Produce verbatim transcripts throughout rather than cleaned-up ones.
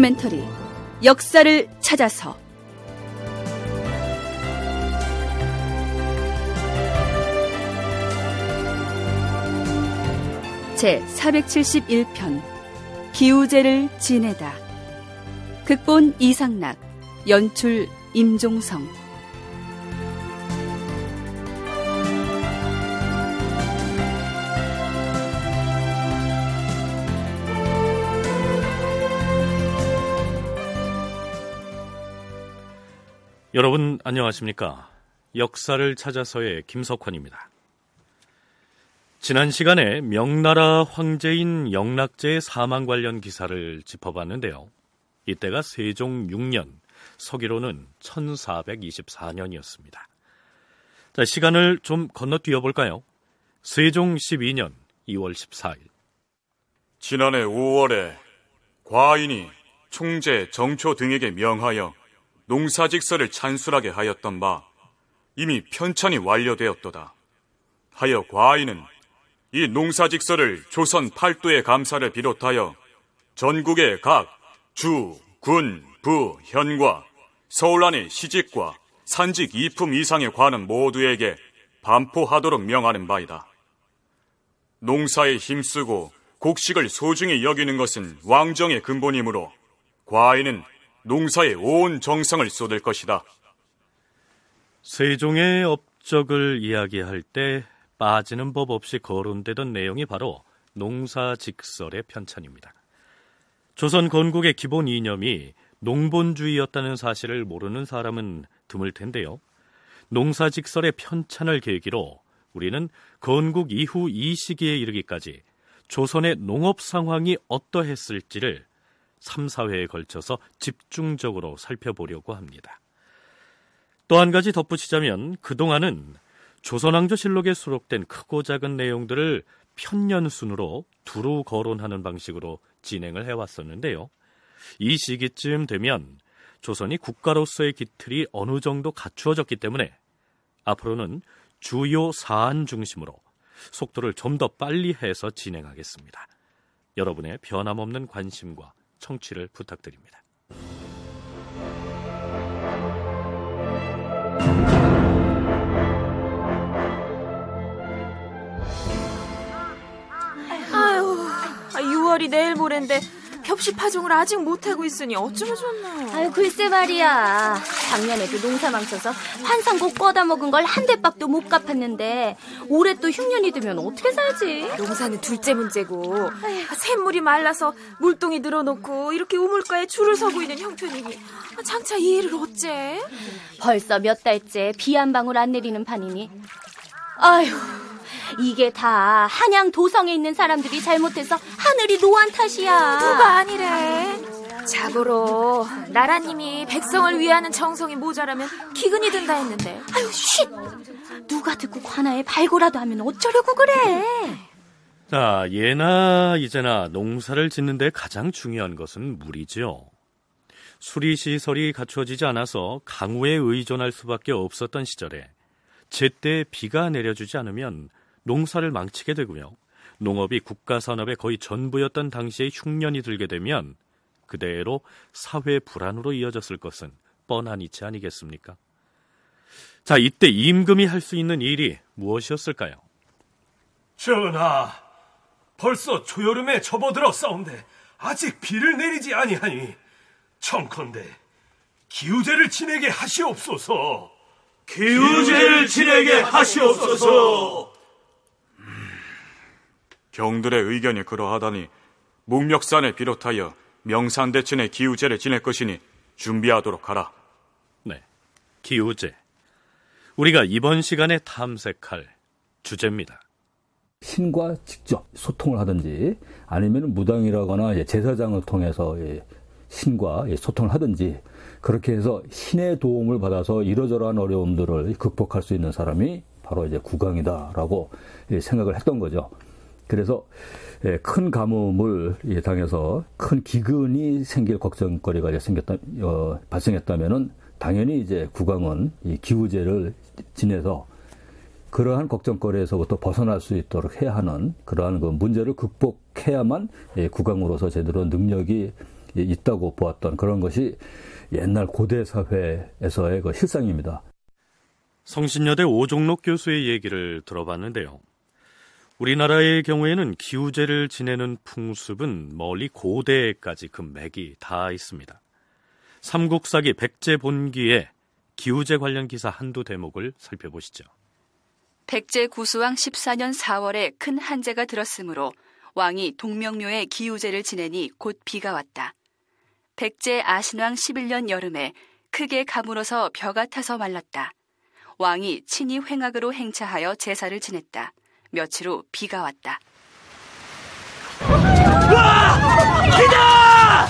다큐멘터리 역사를 찾아서 제사백칠십일 편 기우제를 지내다. 극본 이상낙, 연출 임종성. 여러분 안녕하십니까? 역사를 찾아서의 김석환입니다. 지난 시간에 명나라 황제인 영락제의 사망 관련 기사를 짚어봤는데요. 이때가 세종 육 년, 서기로는 천사백이십사 년이었습니다. 자, 시간을 좀 건너뛰어 볼까요? 세종 십이 년 이월 십사일. 지난해 오월에 과인이 총재 정초 등에게 명하여 농사직서를 찬술하게 하였던 바 이미 편찬이 완료되었도다. 하여 과인은 이 농사직서를 조선 팔도의 감사를 비롯하여 전국의 각 주, 군, 부, 현과 서울 안의 시직과 산직 이품 이상의 관은 모두에게 반포하도록 명하는 바이다. 농사에 힘쓰고 곡식을 소중히 여기는 것은 왕정의 근본이므로 과인은 농사에 온 정성을 쏟을 것이다. 세종의 업적을 이야기할 때 빠지는 법 없이 거론되던 내용이 바로 농사직설의 편찬입니다. 조선 건국의 기본 이념이 농본주의였다는 사실을 모르는 사람은 드물 텐데요. 농사직설의 편찬을 계기로 우리는 건국 이후 이 시기에 이르기까지 조선의 농업 상황이 어떠했을지를 삼, 사회에 걸쳐서 집중적으로 살펴보려고 합니다. 또 한 가지 덧붙이자면 그동안은 조선왕조실록에 수록된 크고 작은 내용들을 편년순으로 두루 거론하는 방식으로 진행을 해왔었는데요. 이 시기쯤 되면 조선이 국가로서의 기틀이 어느 정도 갖추어졌기 때문에 앞으로는 주요 사안 중심으로 속도를 좀 더 빨리 해서 진행하겠습니다. 여러분의 변함없는 관심과 청취를 부탁드립니다. 아유, 유월이 내일 모레인데 겹시 파종을 아직 못하고 있으니 어쩌면 좋나요? 아유, 글쎄 말이야. 작년에도 농사 망쳐서 환상고 꺼다 먹은 걸 한 대박도 못 갚았는데 올해 또 흉년이 되면 어떻게 살지? 농사는 둘째 문제고 아유. 샘물이 말라서 물동이 늘어놓고 이렇게 우물가에 줄을 서고 있는 형편이니 장차 이 일을 어째? 벌써 몇 달째 비 한 방울 안 내리는 판이니 아유, 이게 다 한양 도성에 있는 사람들이 잘못해서 하늘이 노한 탓이야. 누가 아니래. 자고로 나라님이 백성을 위하는 정성이 모자라면 기근이 든다 했는데 아유, 쉿! 누가 듣고 관아에 발고라도 하면 어쩌려고 그래. 자, 예나 이제나 농사를 짓는데 가장 중요한 것은 물이죠. 수리시설이 갖추어지지 않아서 강우에 의존할 수밖에 없었던 시절에 제때 비가 내려주지 않으면 농사를 망치게 되고요. 농업이 국가산업의 거의 전부였던 당시에 흉년이 들게 되면 그대로 사회 불안으로 이어졌을 것은 뻔한 이치 아니겠습니까? 자, 이때 임금이 할 수 있는 일이 무엇이었을까요? 전하, 벌써 초여름에 접어들어 싸운데 아직 비를 내리지 아니하니 청컨대 기우제를 지내게 하시옵소서. 기우제를 지내게 하시옵소서. 음, 경들의 의견이 그러하다니 목멱산을 비롯하여 명산대천의 기우제를 지낼 것이니 준비하도록 하라. 네, 기우제. 우리가 이번 시간에 탐색할 주제입니다. 신과 직접 소통을 하든지 아니면 무당이라거나 제사장을 통해서 신과 소통을 하든지 그렇게 해서 신의 도움을 받아서 이러저러한 어려움들을 극복할 수 있는 사람이 바로 이제 국왕이다라고 생각을 했던 거죠. 그래서 큰 가뭄을 당해서 큰 기근이 생길 걱정거리가 생겼다, 어, 발생했다면은 당연히 이제 국왕은 이 기우제를 지내서 그러한 걱정거리에서부터 벗어날 수 있도록 해야 하는 그러한 그 문제를 극복해야만 국왕으로서 제대로 능력이 있다고 보았던 그런 것이 옛날 고대 사회에서의 그 실상입니다. 성신여대 오종록 교수의 얘기를 들어봤는데요. 우리나라의 경우에는 기우제를 지내는 풍습은 멀리 고대까지 그 맥이 다 있습니다. 삼국사기 백제 본기에 기우제 관련 기사 한두 대목을 살펴보시죠. 백제 구수왕 십사년 사월에 큰 한재가 들었으므로 왕이 동명묘에 기우제를 지내니 곧 비가 왔다. 백제 아신왕 십일년 여름에 크게 가물어서 벼가 타서 말랐다. 왕이 친히 횡악으로 행차하여 제사를 지냈다. 며칠 후 비가 왔다. 와! 비다!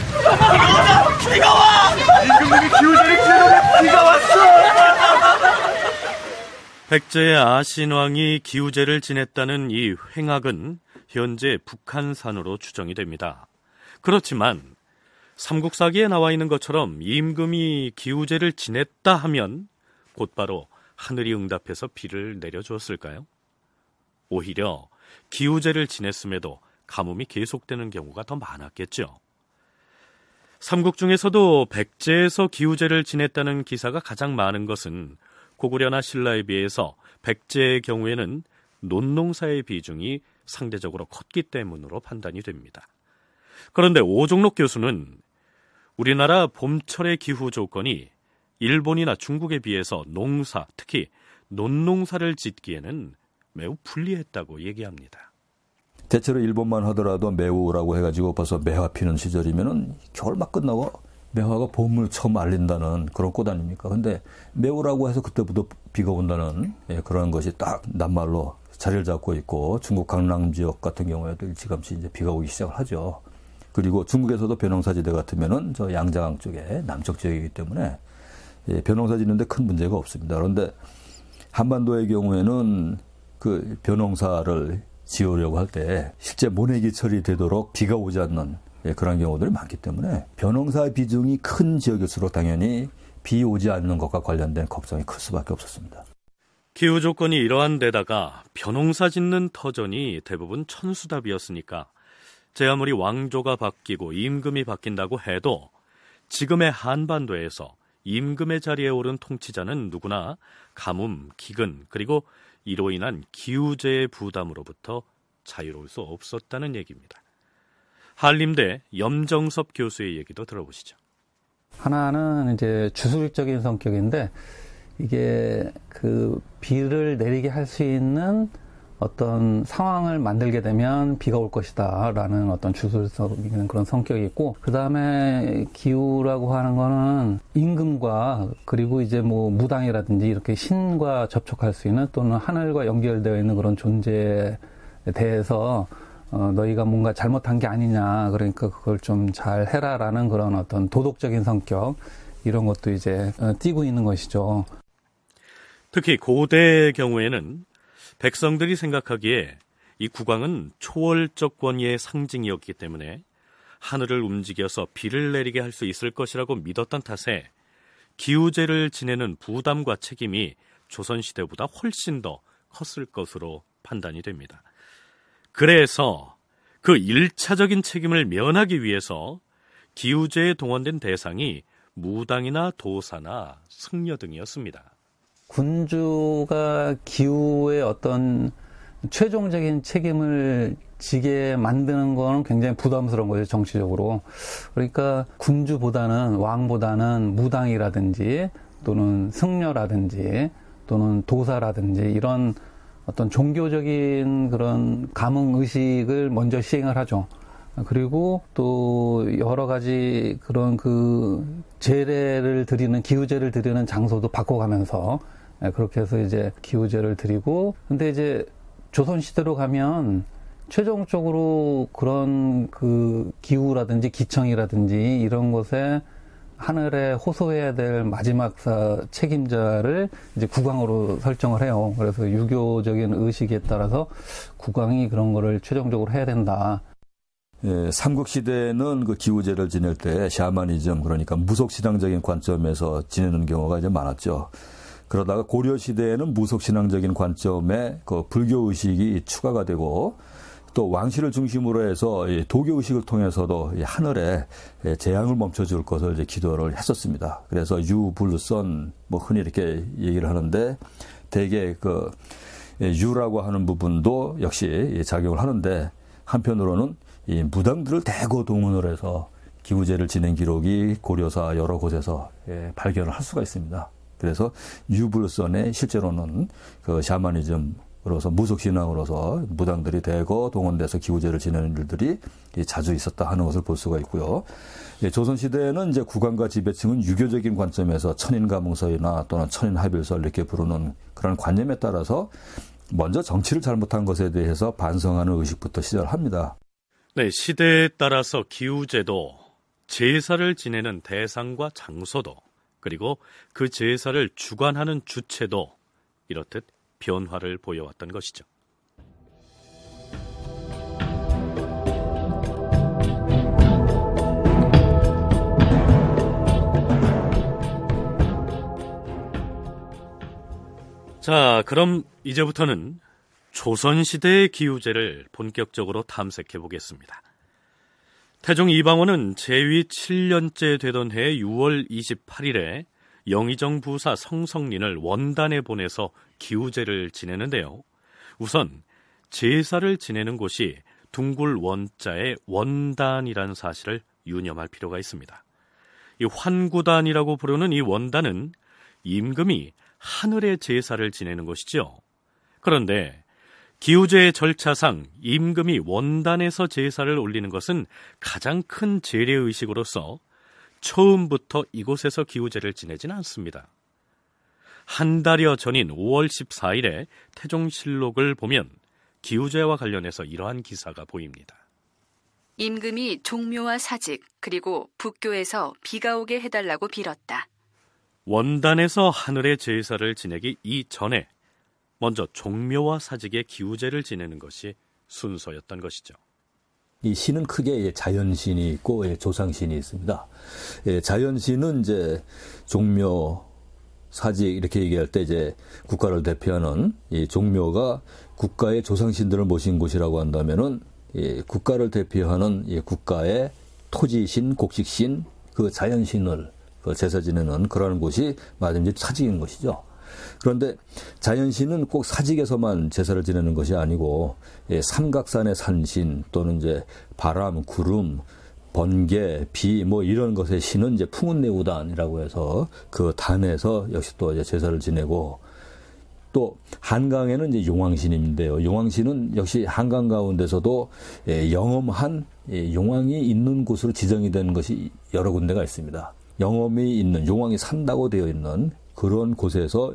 비가 와! 임금님이 기우제를 지내는데 비가 왔어! 백제의 아신왕이 기우제를 지냈다는 이 횡악은 현재 북한산으로 추정이 됩니다. 그렇지만 삼국사기에 나와 있는 것처럼 임금이 기우제를 지냈다 하면 곧바로 하늘이 응답해서 비를 내려주었을까요? 오히려 기우제를 지냈음에도 가뭄이 계속되는 경우가 더 많았겠죠. 삼국 중에서도 백제에서 기우제를 지냈다는 기사가 가장 많은 것은 고구려나 신라에 비해서 백제의 경우에는 논농사의 비중이 상대적으로 컸기 때문으로 판단이 됩니다. 그런데 오종록 교수는 우리나라 봄철의 기후 조건이 일본이나 중국에 비해서 농사, 특히 논농사를 짓기에는 매우 불리했다고 얘기합니다. 대체로 일본만 하더라도 매우라고 해가지고 벌써 매화 피는 시절이면은 겨울 막 끝나고 매화가 봄을 처음 알린다는 그런 꽃 아닙니까? 근데 매우라고 해서 그때부터 비가 온다는 예, 그런 것이 딱 낱말로 자리를 잡고 있고, 중국 강남 지역 같은 경우에도 일찌감치 이제 비가 오기 시작을 하죠. 그리고 중국에서도 벼농사지대 같으면은 저 양자강 쪽에 남쪽 지역이기 때문에 예, 벼농사 짓는데 큰 문제가 없습니다. 그런데 한반도의 경우에는 그 벼농사를 지으려고 할 때 실제 모내기철이 되도록 비가 오지 않는 예, 그런 경우들이 많기 때문에 벼농사 비중이 큰 지역일수록 당연히 비 오지 않는 것과 관련된 걱정이 클 수밖에 없었습니다. 기후 조건이 이러한 데다가 벼농사 짓는 터전이 대부분 천수답이었으니까 제 아무리 왕조가 바뀌고 임금이 바뀐다고 해도 지금의 한반도에서 임금의 자리에 오른 통치자는 누구나 가뭄, 기근, 그리고 이로 인한 기우제의 부담으로부터 자유로울 수 없었다는 얘기입니다. 한림대 염정섭 교수의 얘기도 들어보시죠. 하나는 이제 주술적인 성격인데 이게 그 비를 내리게 할 수 있는 어떤 상황을 만들게 되면 비가 올 것이다 라는 어떤 주술적인 그런 성격이 있고, 그 다음에 기우라고 하는 거는 임금과 그리고 이제 뭐 무당이라든지 이렇게 신과 접촉할 수 있는, 또는 하늘과 연결되어 있는 그런 존재에 대해서 어, 너희가 뭔가 잘못한 게 아니냐, 그러니까 그걸 좀 잘 해라 라는 그런 어떤 도덕적인 성격, 이런 것도 이제 어, 띄고 있는 것이죠. 특히 고대의 경우에는 백성들이 생각하기에 이 국왕은 초월적 권위의 상징이었기 때문에 하늘을 움직여서 비를 내리게 할 수 있을 것이라고 믿었던 탓에 기우제를 지내는 부담과 책임이 조선시대보다 훨씬 더 컸을 것으로 판단이 됩니다. 그래서 그 일차적인 책임을 면하기 위해서 기우제에 동원된 대상이 무당이나 도사나 승려 등이었습니다. 군주가 기우의 어떤 최종적인 책임을 지게 만드는 건 굉장히 부담스러운 거죠, 정치적으로. 그러니까 군주보다는, 왕보다는 무당이라든지 또는 승려라든지 또는 도사라든지 이런 어떤 종교적인 그런 감흥의식을 먼저 시행을 하죠. 그리고 또 여러 가지 그런 그 제례를 드리는, 기우제를 드리는 장소도 바꿔가면서 그렇게 해서 이제 기우제를 드리고, 근데 이제 조선시대로 가면 최종적으로 그런 그 기우라든지 기청이라든지 이런 것에 하늘에 호소해야 될 마지막사 책임자를 이제 국왕으로 설정을 해요. 그래서 유교적인 의식에 따라서 국왕이 그런 거를 최종적으로 해야 된다. 예, 삼국시대에는 그 기우제를 지낼 때 샤머니즘, 그러니까 무속신앙적인 관점에서 지내는 경우가 이제 많았죠. 그러다가 고려시대에는 무속신앙적인 관점에 그 불교의식이 추가가 되고, 또 왕실을 중심으로 해서 도교의식을 통해서도 하늘에 재앙을 멈춰줄 것을 이제 기도를 했었습니다. 그래서 유불선 뭐 흔히 이렇게 얘기를 하는데 대개 그 유라고 하는 부분도 역시 작용을 하는데 한편으로는 이 무당들을 대거 동원을 해서 기우제를 지낸 기록이 고려사 여러 곳에서 예, 발견을 할 수가 있습니다. 그래서 유불선의 실제로는 그 샤머니즘으로서 무속신앙으로서 무당들이 대거 동원돼서 기우제를 지내는 일들이 예, 자주 있었다 하는 것을 볼 수가 있고요. 예, 조선시대에는 이제 국왕과 지배층은 유교적인 관점에서 천인가문서이나 또는 천인합일설 이렇게 부르는 그런 관념에 따라서 먼저 정치를 잘못한 것에 대해서 반성하는 의식부터 시작합니다. 네, 시대에 따라서 기우제도, 제사를 지내는 대상과 장소도, 그리고 그 제사를 주관하는 주체도 이렇듯 변화를 보여왔던 것이죠. 자, 그럼 이제부터는 조선시대의 기우제를 본격적으로 탐색해 보겠습니다. 태종 이방원은 재위 칠 년째 되던 해 유월 이십팔일에 영의정 부사 성성린을 원단에 보내서 기우제를 지내는데요. 우선 제사를 지내는 곳이 둥굴 원자의 원단이라는 사실을 유념할 필요가 있습니다. 이 환구단이라고 부르는 이 원단은 임금이 하늘의 제사를 지내는 것이죠. 그런데 기우제의 절차상 임금이 원단에서 제사를 올리는 것은 가장 큰 재례의식으로서 처음부터 이곳에서 기우제를 지내지는 않습니다. 한 달여 전인 오월 십사일에 태종실록을 보면 기우제와 관련해서 이러한 기사가 보입니다. 임금이 종묘와 사직 그리고 북교에서 비가 오게 해달라고 빌었다. 원단에서 하늘의 제사를 지내기 이전에 먼저 종묘와 사직의 기우제를 지내는 것이 순서였던 것이죠. 이 신은 크게 자연신이 있고 조상신이 있습니다. 자연신은 이제 종묘, 사직 이렇게 얘기할 때 이제 국가를 대표하는 이 종묘가 국가의 조상신들을 모신 곳이라고 한다면은 이 국가를 대표하는 이 국가의 토지신, 곡식신, 그 자연신을 그 제사 지내는 그러한 곳이 마침내 사직인 것이죠. 그런데 자연신은 꼭 사직에서만 제사를 지내는 것이 아니고 예, 삼각산의 산신 또는 이제 바람, 구름, 번개, 비 뭐 이런 것의 신은 이제 풍은내우단이라고 해서 그 단에서 역시 또 이제 제사를 지내고 또 한강에는 이제 용왕신인데요. 용왕신은 역시 한강 가운데서도 예, 영험한 예, 용왕이 있는 곳으로 지정이 되는 것이 여러 군데가 있습니다. 영험이 있는 용왕이 산다고 되어 있는 그런 곳에서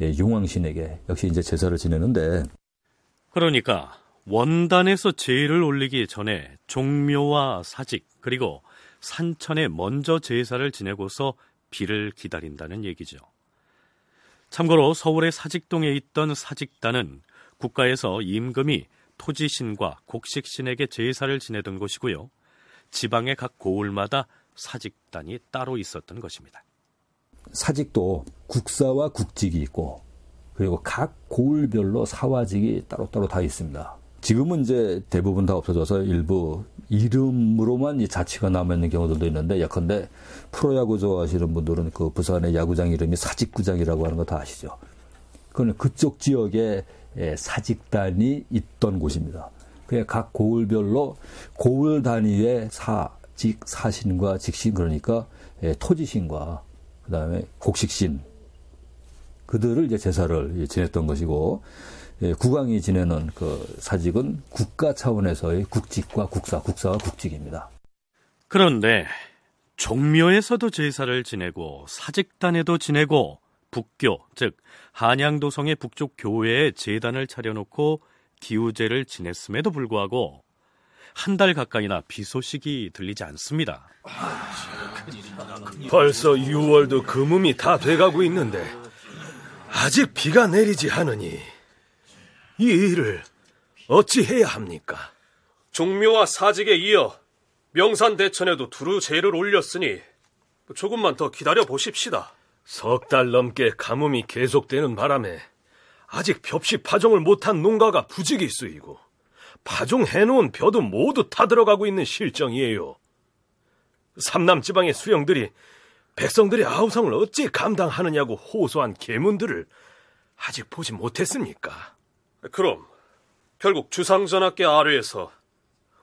용왕신에게 역시 이제 제사를 지내는데 그러니까 원단에서 제를 올리기 전에 종묘와 사직 그리고 산천에 먼저 제사를 지내고서 비를 기다린다는 얘기죠. 참고로 서울의 사직동에 있던 사직단은 국가에서 임금이 토지신과 곡식신에게 제사를 지내던 곳이고요. 지방의 각 고을마다 사직단이 따로 있었던 것입니다. 사직도 국사와 국직이 있고 그리고 각 고을별로 사화직이 따로따로 다 있습니다. 지금은 이제 대부분 다 없어져서 일부 이름으로만 자취가 남아있는 경우들도 있는데 예컨대 프로야구 좋아하시는 분들은 그 부산의 야구장 이름이 사직구장이라고 하는 거 다 아시죠? 그건 그쪽 지역에 사직단이 있던 곳입니다. 그게 각 고을별로 고을 단위의 사직, 사신과 직신 그러니까 토지신과 그 다음에 곡식신 그들을 이제 제사를 지냈던 것이고 예, 국왕이 지내는 그 사직은 국가 차원에서의 국직과 국사, 국사와 국직입니다. 그런데 종묘에서도 제사를 지내고 사직단에도 지내고 북교, 즉 한양도성의 북쪽 교회에 제단을 차려놓고 기우제를 지냈음에도 불구하고 한 달 가까이나 비 소식이 들리지 않습니다. 벌써 유월도 금음이 다 돼가고 있는데 아직 비가 내리지 않으니 이 일을 어찌 해야 합니까? 종묘와 사직에 이어 명산대천에도 두루 제를 올렸으니 조금만 더 기다려 보십시다. 석 달 넘게 가뭄이 계속되는 바람에 아직 볍씨 파종을 못한 농가가 부지기수이고 파종해놓은 벼도 모두 타들어가고 있는 실정이에요. 삼남지방의 수령들이 백성들의 아우성을 어찌 감당하느냐고 호소한 계문들을 아직 보지 못했습니까? 그럼 결국 주상전하께 아뢰에서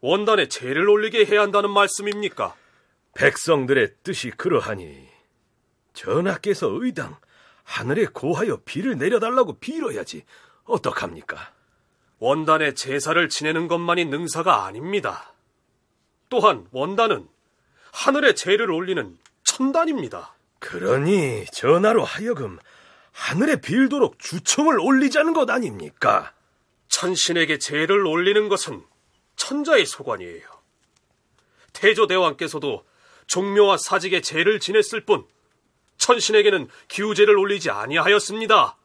원단에 죄를 올리게 해야 한다는 말씀입니까? 백성들의 뜻이 그러하니 전하께서 의당 하늘에 고하여 비를 내려달라고 빌어야지 어떡합니까? 원단에 제사를 지내는 것만이 능사가 아닙니다. 또한 원단은 하늘에 제를 올리는 천단입니다. 그러니 전하로 하여금 하늘에 빌도록 주청을 올리자는 것 아닙니까? 천신에게 제를 올리는 것은 천자의 소관이에요. 태조대왕께서도 종묘와 사직에 제를 지냈을 뿐 천신에게는 기우제를 올리지 아니하였습니다.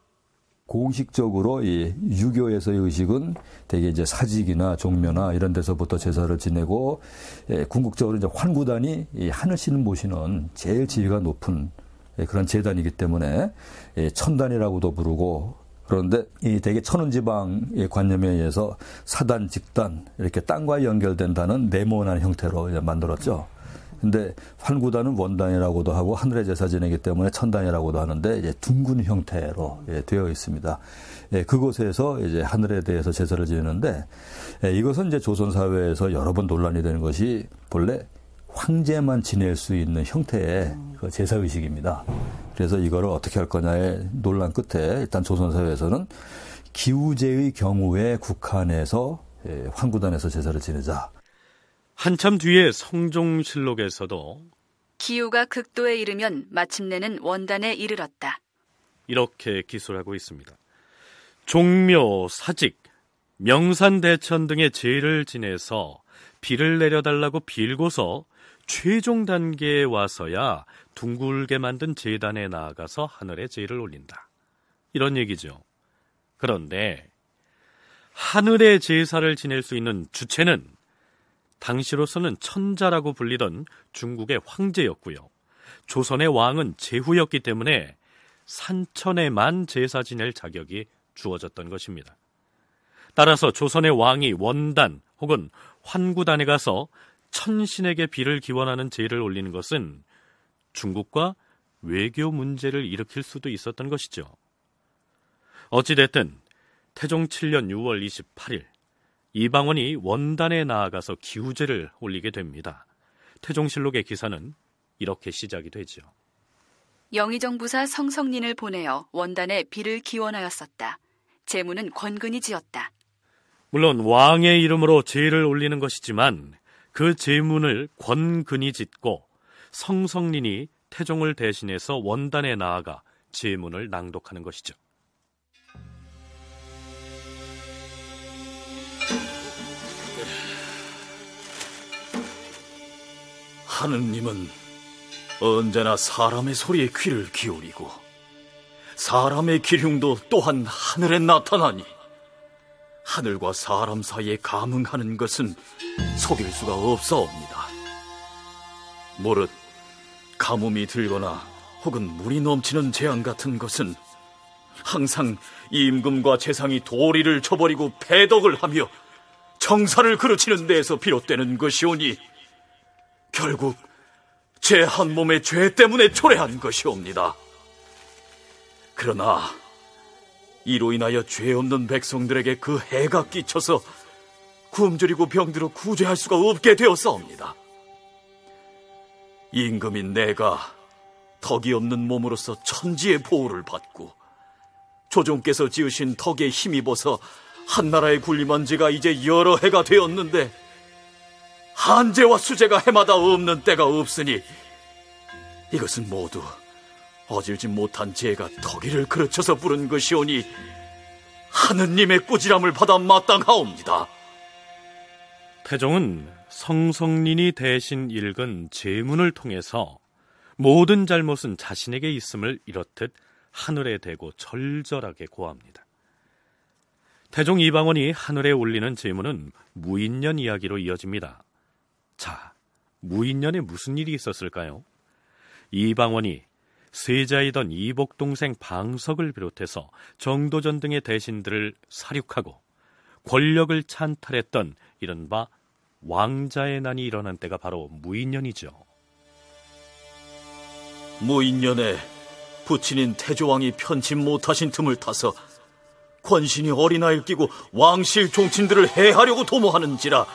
공식적으로 이 유교에서의 의식은 대개 이제 사직이나 종묘나 이런 데서부터 제사를 지내고, 예, 궁극적으로 이제 환구단이 이 하늘 씨는 모시는 제일 지위가 높은, 예, 그런 제단이기 때문에, 예, 천단이라고도 부르고, 그런데 이 대개 천운지방의 관념에 의해서 사단, 직단 이렇게 땅과 연결된다는 네모난 형태로 이제 만들었죠. 근데 환구단은 원단이라고도 하고 하늘의 제사 지내기 때문에 천단이라고도 하는데 이제 둥근 형태로 예, 되어 있습니다. 예, 그곳에서 이제 하늘에 대해서 제사를 지내는데, 예, 이것은 이제 조선 사회에서 여러 번 논란이 되는 것이 본래 황제만 지낼 수 있는 형태의 그 제사 의식입니다. 그래서 이거를 어떻게 할 거냐의 논란 끝에 일단 조선 사회에서는 기우제의 경우에 국한해서, 예, 환구단에서 제사를 지내자. 한참 뒤에 성종실록에서도 기우가 극도에 이르면 마침내는 원단에 이르렀다, 이렇게 기술하고 있습니다. 종묘, 사직, 명산, 대천 등의 제를 지내서 비를 내려달라고 빌고서 최종 단계에 와서야 둥글게 만든 제단에 나아가서 하늘에 제를 올린다, 이런 얘기죠. 그런데 하늘에 제사를 지낼 수 있는 주체는 당시로서는 천자라고 불리던 중국의 황제였고요, 조선의 왕은 제후였기 때문에 산천에만 제사 지낼 자격이 주어졌던 것입니다. 따라서 조선의 왕이 원단 혹은 환구단에 가서 천신에게 비를 기원하는 제를 올리는 것은 중국과 외교 문제를 일으킬 수도 있었던 것이죠. 어찌됐든 태종 칠 년 유월 이십팔일 이방원이 원단에 나아가서 기우제를 올리게 됩니다. 태종실록의 기사는 이렇게 시작이 되죠. 영의정 부사 성성린을 보내어 원단에 비를 기원하였었다. 제문은 권근이 지었다. 물론 왕의 이름으로 제를 올리는 것이지만 그 제문을 권근이 짓고 성성린이 태종을 대신해서 원단에 나아가 제문을 낭독하는 것이죠. 하느님은 언제나 사람의 소리에 귀를 기울이고 사람의 기흉도 또한 하늘에 나타나니 하늘과 사람 사이에 감응하는 것은 속일 수가 없사옵니다. 무릇 가뭄이 들거나 혹은 물이 넘치는 재앙 같은 것은 항상 임금과 재상이 도리를 저버리고 배덕을 하며 정사를 그르치는 데에서 비롯되는 것이오니 결국 제 한 몸의 죄 때문에 초래한 것이옵니다. 그러나 이로 인하여 죄 없는 백성들에게 그 해가 끼쳐서 굶주리고 병들어 구제할 수가 없게 되었사옵니다. 임금인 내가 덕이 없는 몸으로서 천지의 보호를 받고 조종께서 지으신 덕에 힘입어서 한나라에 군림한 지가 이제 여러 해가 되었는데 한제와 수제가 해마다 없는 때가 없으니 이것은 모두 어질지 못한 제가 덕이를 그르쳐서 부른 것이오니 하느님의 꾸지람을 받아 마땅하옵니다. 태종은 성성린이 대신 읽은 제문을 통해서 모든 잘못은 자신에게 있음을 이렇듯 하늘에 대고 절절하게 고합니다. 태종 이방원이 하늘에 올리는 제문은 무인년 이야기로 이어집니다. 자, 무인년에 무슨 일이 있었을까요? 이방원이 세자이던 이복 동생 방석을 비롯해서 정도전 등의 대신들을 사륙하고 권력을 찬탈했던 이른바 왕자의 난이 일어난 때가 바로 무인년이죠. 무인년에 부친인 태조왕이 편침 못하신 틈을 타서 권신이 어린아이를 끼고 왕실 종친들을 해하려고 도모하는지라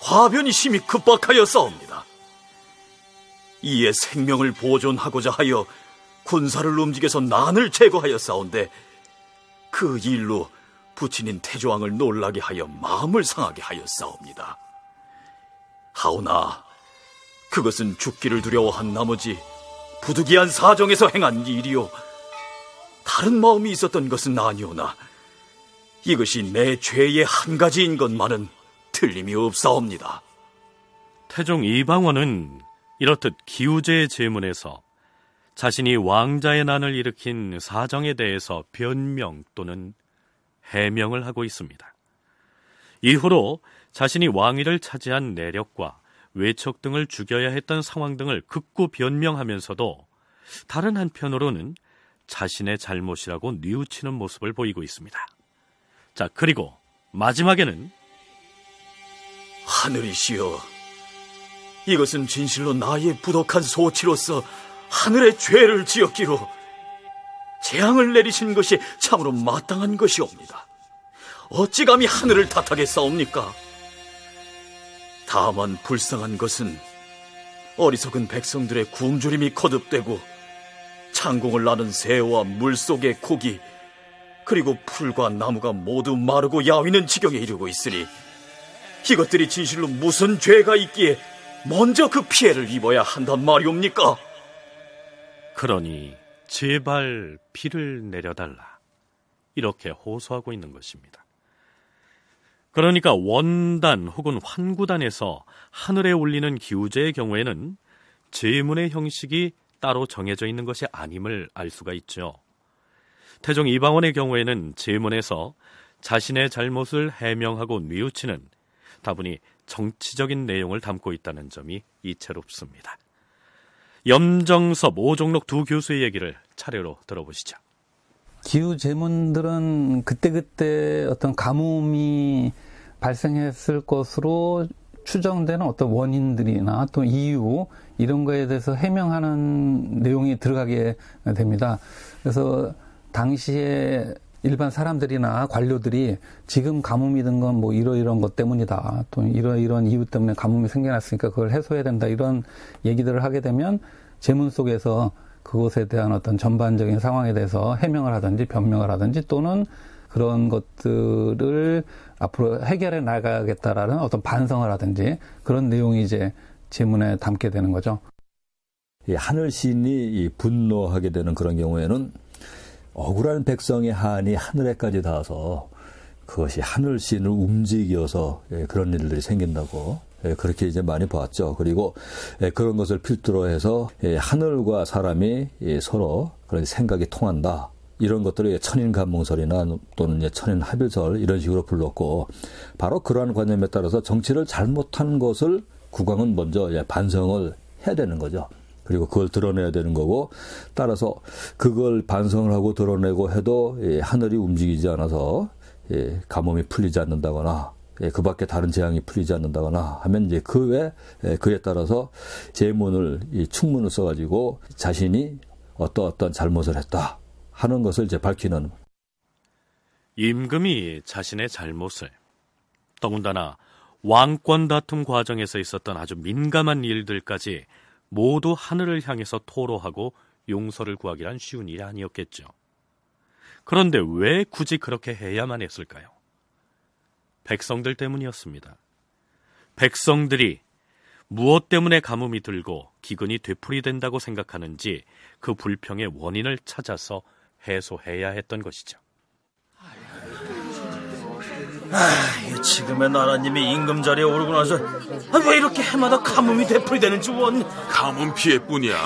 화변이 심히 급박하여 싸웁니다. 이에 생명을 보존하고자 하여 군사를 움직여서 난을 제거하여 싸운데 그 일로 부친인 태조왕을 놀라게 하여 마음을 상하게 하여 싸웁니다. 하오나 그것은 죽기를 두려워한 나머지 부득이한 사정에서 행한 일이요 다른 마음이 있었던 것은 아니오나 이것이 내 죄의 한 가지인 것만은 틀림이 없사옵니다. 태종 이방원은 이렇듯 기우제의 제문에서 자신이 왕자의 난을 일으킨 사정에 대해서 변명 또는 해명을 하고 있습니다. 이후로 자신이 왕위를 차지한 내력과 외척 등을 죽여야 했던 상황 등을 극구 변명하면서도 다른 한편으로는 자신의 잘못이라고 뉘우치는 모습을 보이고 있습니다. 자, 그리고 마지막에는 하늘이시여, 이것은 진실로 나의 부덕한 소치로서 하늘의 죄를 지었기로 재앙을 내리신 것이 참으로 마땅한 것이옵니다. 어찌 감히 하늘을 탓하겠사옵니까? 다만 불쌍한 것은 어리석은 백성들의 굶주림이 거듭되고 창공을 나는 새와 물속의 고기 그리고 풀과 나무가 모두 마르고 야위는 지경에 이르고 있으니 이것들이 진실로 무슨 죄가 있기에 먼저 그 피해를 입어야 한단 말이옵니까? 그러니 제발 비를 내려달라, 이렇게 호소하고 있는 것입니다. 그러니까 원단 혹은 환구단에서 하늘에 올리는 기우제의 경우에는 제문의 형식이 따로 정해져 있는 것이 아님을 알 수가 있죠. 태종 이방원의 경우에는 제문에서 자신의 잘못을 해명하고 뉘우치는 다분히 정치적인 내용을 담고 있다는 점이 이채롭습니다. 염정섭, 오종록 두 교수의 얘기를 차례로 들어보시죠. 기우 제문들은 그때그때 어떤 가뭄이 발생했을 것으로 추정되는 어떤 원인들이나 또 이유 이런 거에 대해서 해명하는 내용이 들어가게 됩니다. 그래서 당시에 일반 사람들이나 관료들이 지금 가뭄이 든 건 뭐 이러이러한 것 때문이다, 또 이러이러한 이유 때문에 가뭄이 생겨났으니까 그걸 해소해야 된다, 이런 얘기들을 하게 되면 제문 속에서 그것에 대한 어떤 전반적인 상황에 대해서 해명을 하든지 변명을 하든지 또는 그런 것들을 앞으로 해결해 나가겠다라는 어떤 반성을 하든지 그런 내용이 이제 제문에 담게 되는 거죠. 이 하늘 신이 분노하게 되는 그런 경우에는 억울한 백성의 한이 하늘에까지 닿아서 그것이 하늘 신을 움직여서 그런 일들이 생긴다고 그렇게 이제 많이 보았죠. 그리고 그런 것을 필두로 해서 하늘과 사람이 서로 그런 생각이 통한다, 이런 것들을 천인감몽설이나 또는 천인합일설 이런 식으로 불렀고, 바로 그러한 관념에 따라서 정치를 잘못한 것을 국왕은 먼저 반성을 해야 되는 거죠. 그리고 그걸 드러내야 되는 거고, 따라서 그걸 반성을 하고 드러내고 해도 하늘이 움직이지 않아서 가뭄이 풀리지 않는다거나 예, 그 밖에 다른 재앙이 풀리지 않는다거나 하면 이제 그 외, 예, 그에 따라서 제문을, 이 충문을 써가지고 자신이 어떠어떠한 잘못을 했다 하는 것을 이제 밝히는. 임금이 자신의 잘못을, 더군다나 왕권 다툼 과정에서 있었던 아주 민감한 일들까지 모두 하늘을 향해서 토로하고 용서를 구하기란 쉬운 일이 아니었겠죠. 그런데 왜 굳이 그렇게 해야만 했을까요? 백성들 때문이었습니다. 백성들이 무엇 때문에 가뭄이 들고 기근이 되풀이된다고 생각하는지 그 불평의 원인을 찾아서 해소해야 했던 것이죠. 아, 지금의 나라님이 임금 자리에 오르고 나서 아, 왜 이렇게 해마다 가뭄이 되풀이되는지 원. 가뭄 피해뿐이야.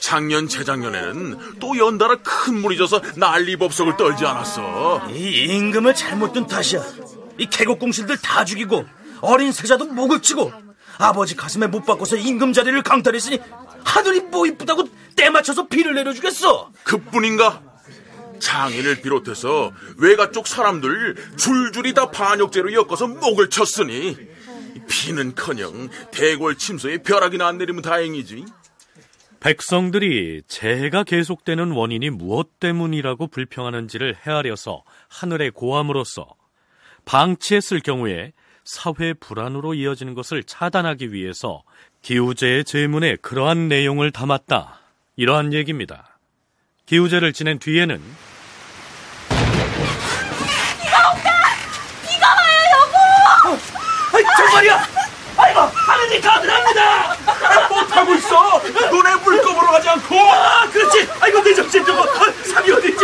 작년, 재작년에는 또 연달아 큰 물이 져서 난리법석을 떨지 않았어. 이 임금을 잘못 둔 탓이야. 이 개국공신들 다 죽이고 어린 세자도 목을 치고 아버지 가슴에 못 박고서 임금 자리를 강탈했으니 하늘이 뭐 이쁘다고 때맞춰서 비를 내려주겠어. 그뿐인가? 장인을 비롯해서 외가 쪽 사람들 줄줄이 다 반역죄로 엮어서 목을 쳤으니 피는커녕 대궐 침소에 벼락이나 안 내리면 다행이지. 백성들이 재해가 계속되는 원인이 무엇 때문이라고 불평하는지를 헤아려서 하늘에 고함으로써 방치했을 경우에 사회 불안으로 이어지는 것을 차단하기 위해서 기우제의 제문에 그러한 내용을 담았다, 이러한 얘기입니다. 기우제를 지낸 뒤에는 비가 온다! 비가 와요, 여보! 어, 아이, 정말이야! 아이고, 하느님 가능합니다! 못하고 있어! 눈에 물꺼보러 가지 않고! 아, 그렇지! 아이고, 내 정신 좀! 삼이 어디 있지?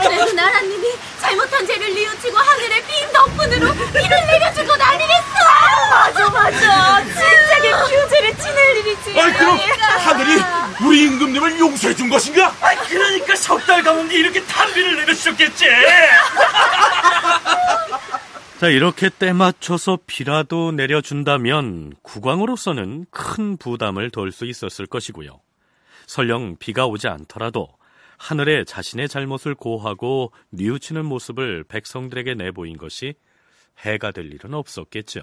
그래도 나라님이 잘못한 죄를 뉘우치고 하늘에 빈 덕분으로 비를 내려준 건 아니겠어! 맞아, 맞아! 진작에 기우제를 지낼 일이지! 아이, 그럼 그러니까. 하늘이 우리 임금님을 용서해 준 것인가? 아이, 그러니까 석 달 가뭄이 이렇게 탄비를 내려주셨겠지! 자, 이렇게 때맞춰서 비라도 내려준다면 국왕으로서는 큰 부담을 덜 수 있었을 것이고요. 설령 비가 오지 않더라도 하늘에 자신의 잘못을 고하고 뉘우치는 모습을 백성들에게 내보인 것이 해가 될 일은 없었겠죠.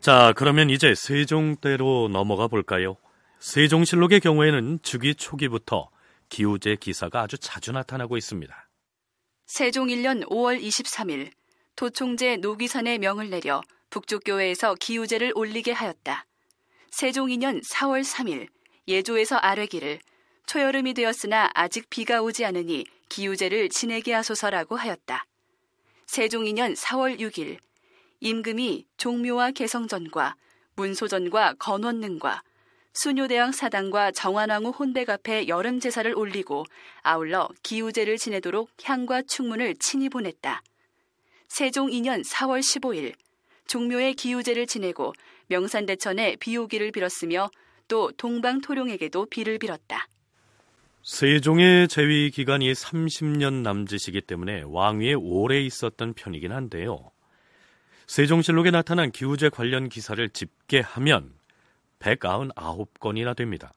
자, 그러면 이제 세종 때로 넘어가 볼까요? 세종실록의 경우에는 즉위 초기부터 기우제 기사가 아주 자주 나타나고 있습니다. 세종 일 년 오월 이십삼일 도총재 노귀산의 명을 내려 북쪽교회에서 기우제를 올리게 하였다. 세종 이 년 사월 삼일 예조에서 아뢰기를 초여름이 되었으나 아직 비가 오지 않으니 기우제를 지내게 하소서라고 하였다. 세종 이 년 사월 육일 임금이 종묘와 개성전과 문소전과 건원릉과 수녀대왕 사당과 정한왕후 혼백 앞에 여름 제사를 올리고 아울러 기우제를 지내도록 향과 축문을 친히 보냈다. 세종 이 년 사월 십오일 종묘에 기우제를 지내고 명산대천에 비오기를 빌었으며 또 동방토룡에게도 비를 빌었다. 세종의 재위 기간이 삼십 년 남짓이기 때문에 왕위에 오래 있었던 편이긴 한데요. 세종실록에 나타난 기우제 관련 기사를 집계하면 백구십구 건이나 됩니다.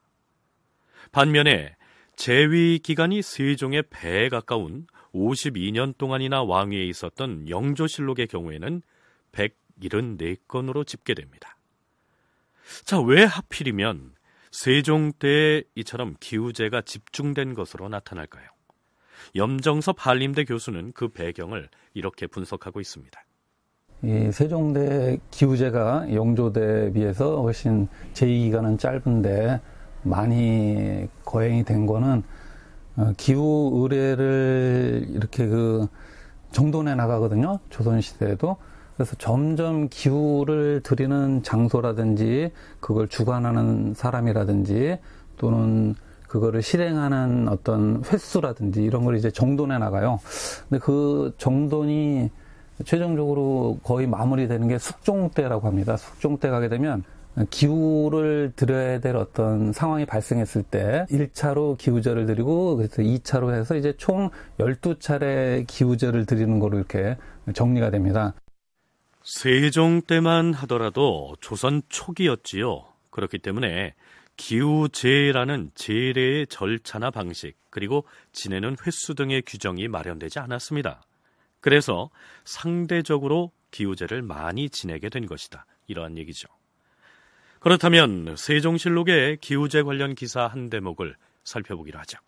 반면에 재위 기간이 세종의 배에 가까운 오십이 년 동안이나 왕위에 있었던 영조실록의 경우에는 백칠십사 건으로 집계됩니다. 자, 왜 하필이면 세종 때에 이처럼 기우제가 집중된 것으로 나타날까요? 염정섭 한림대 교수는 그 배경을 이렇게 분석하고 있습니다. 이 세종대 기우제가 영조대에 비해서 훨씬 재위기간은 짧은데 많이 거행이 된 거는 기우 의례를 이렇게 그 정돈해 나가거든요. 조선시대에도. 그래서 점점 기우를 드리는 장소라든지 그걸 주관하는 사람이라든지 또는 그거를 실행하는 어떤 횟수라든지 이런 걸 이제 정돈해 나가요. 근데 그 정돈이 최종적으로 거의 마무리되는 게 숙종 때라고 합니다. 숙종 때 가게 되면 기우를 드려야 될 어떤 상황이 발생했을 때 일 차로 기우제를 드리고 그래서 이 차로 해서 이제 총 열두 차례 기우제를 드리는 걸로 이렇게 정리가 됩니다. 세종 때만 하더라도 조선 초기였지요. 그렇기 때문에 기우제라는 제례의 절차나 방식 그리고 지내는 횟수 등의 규정이 마련되지 않았습니다. 그래서 상대적으로 기우제를 많이 지내게 된 것이다, 이러한 얘기죠. 그렇다면 세종실록의 기우제 관련 기사 한 대목을 살펴보기로 하죠.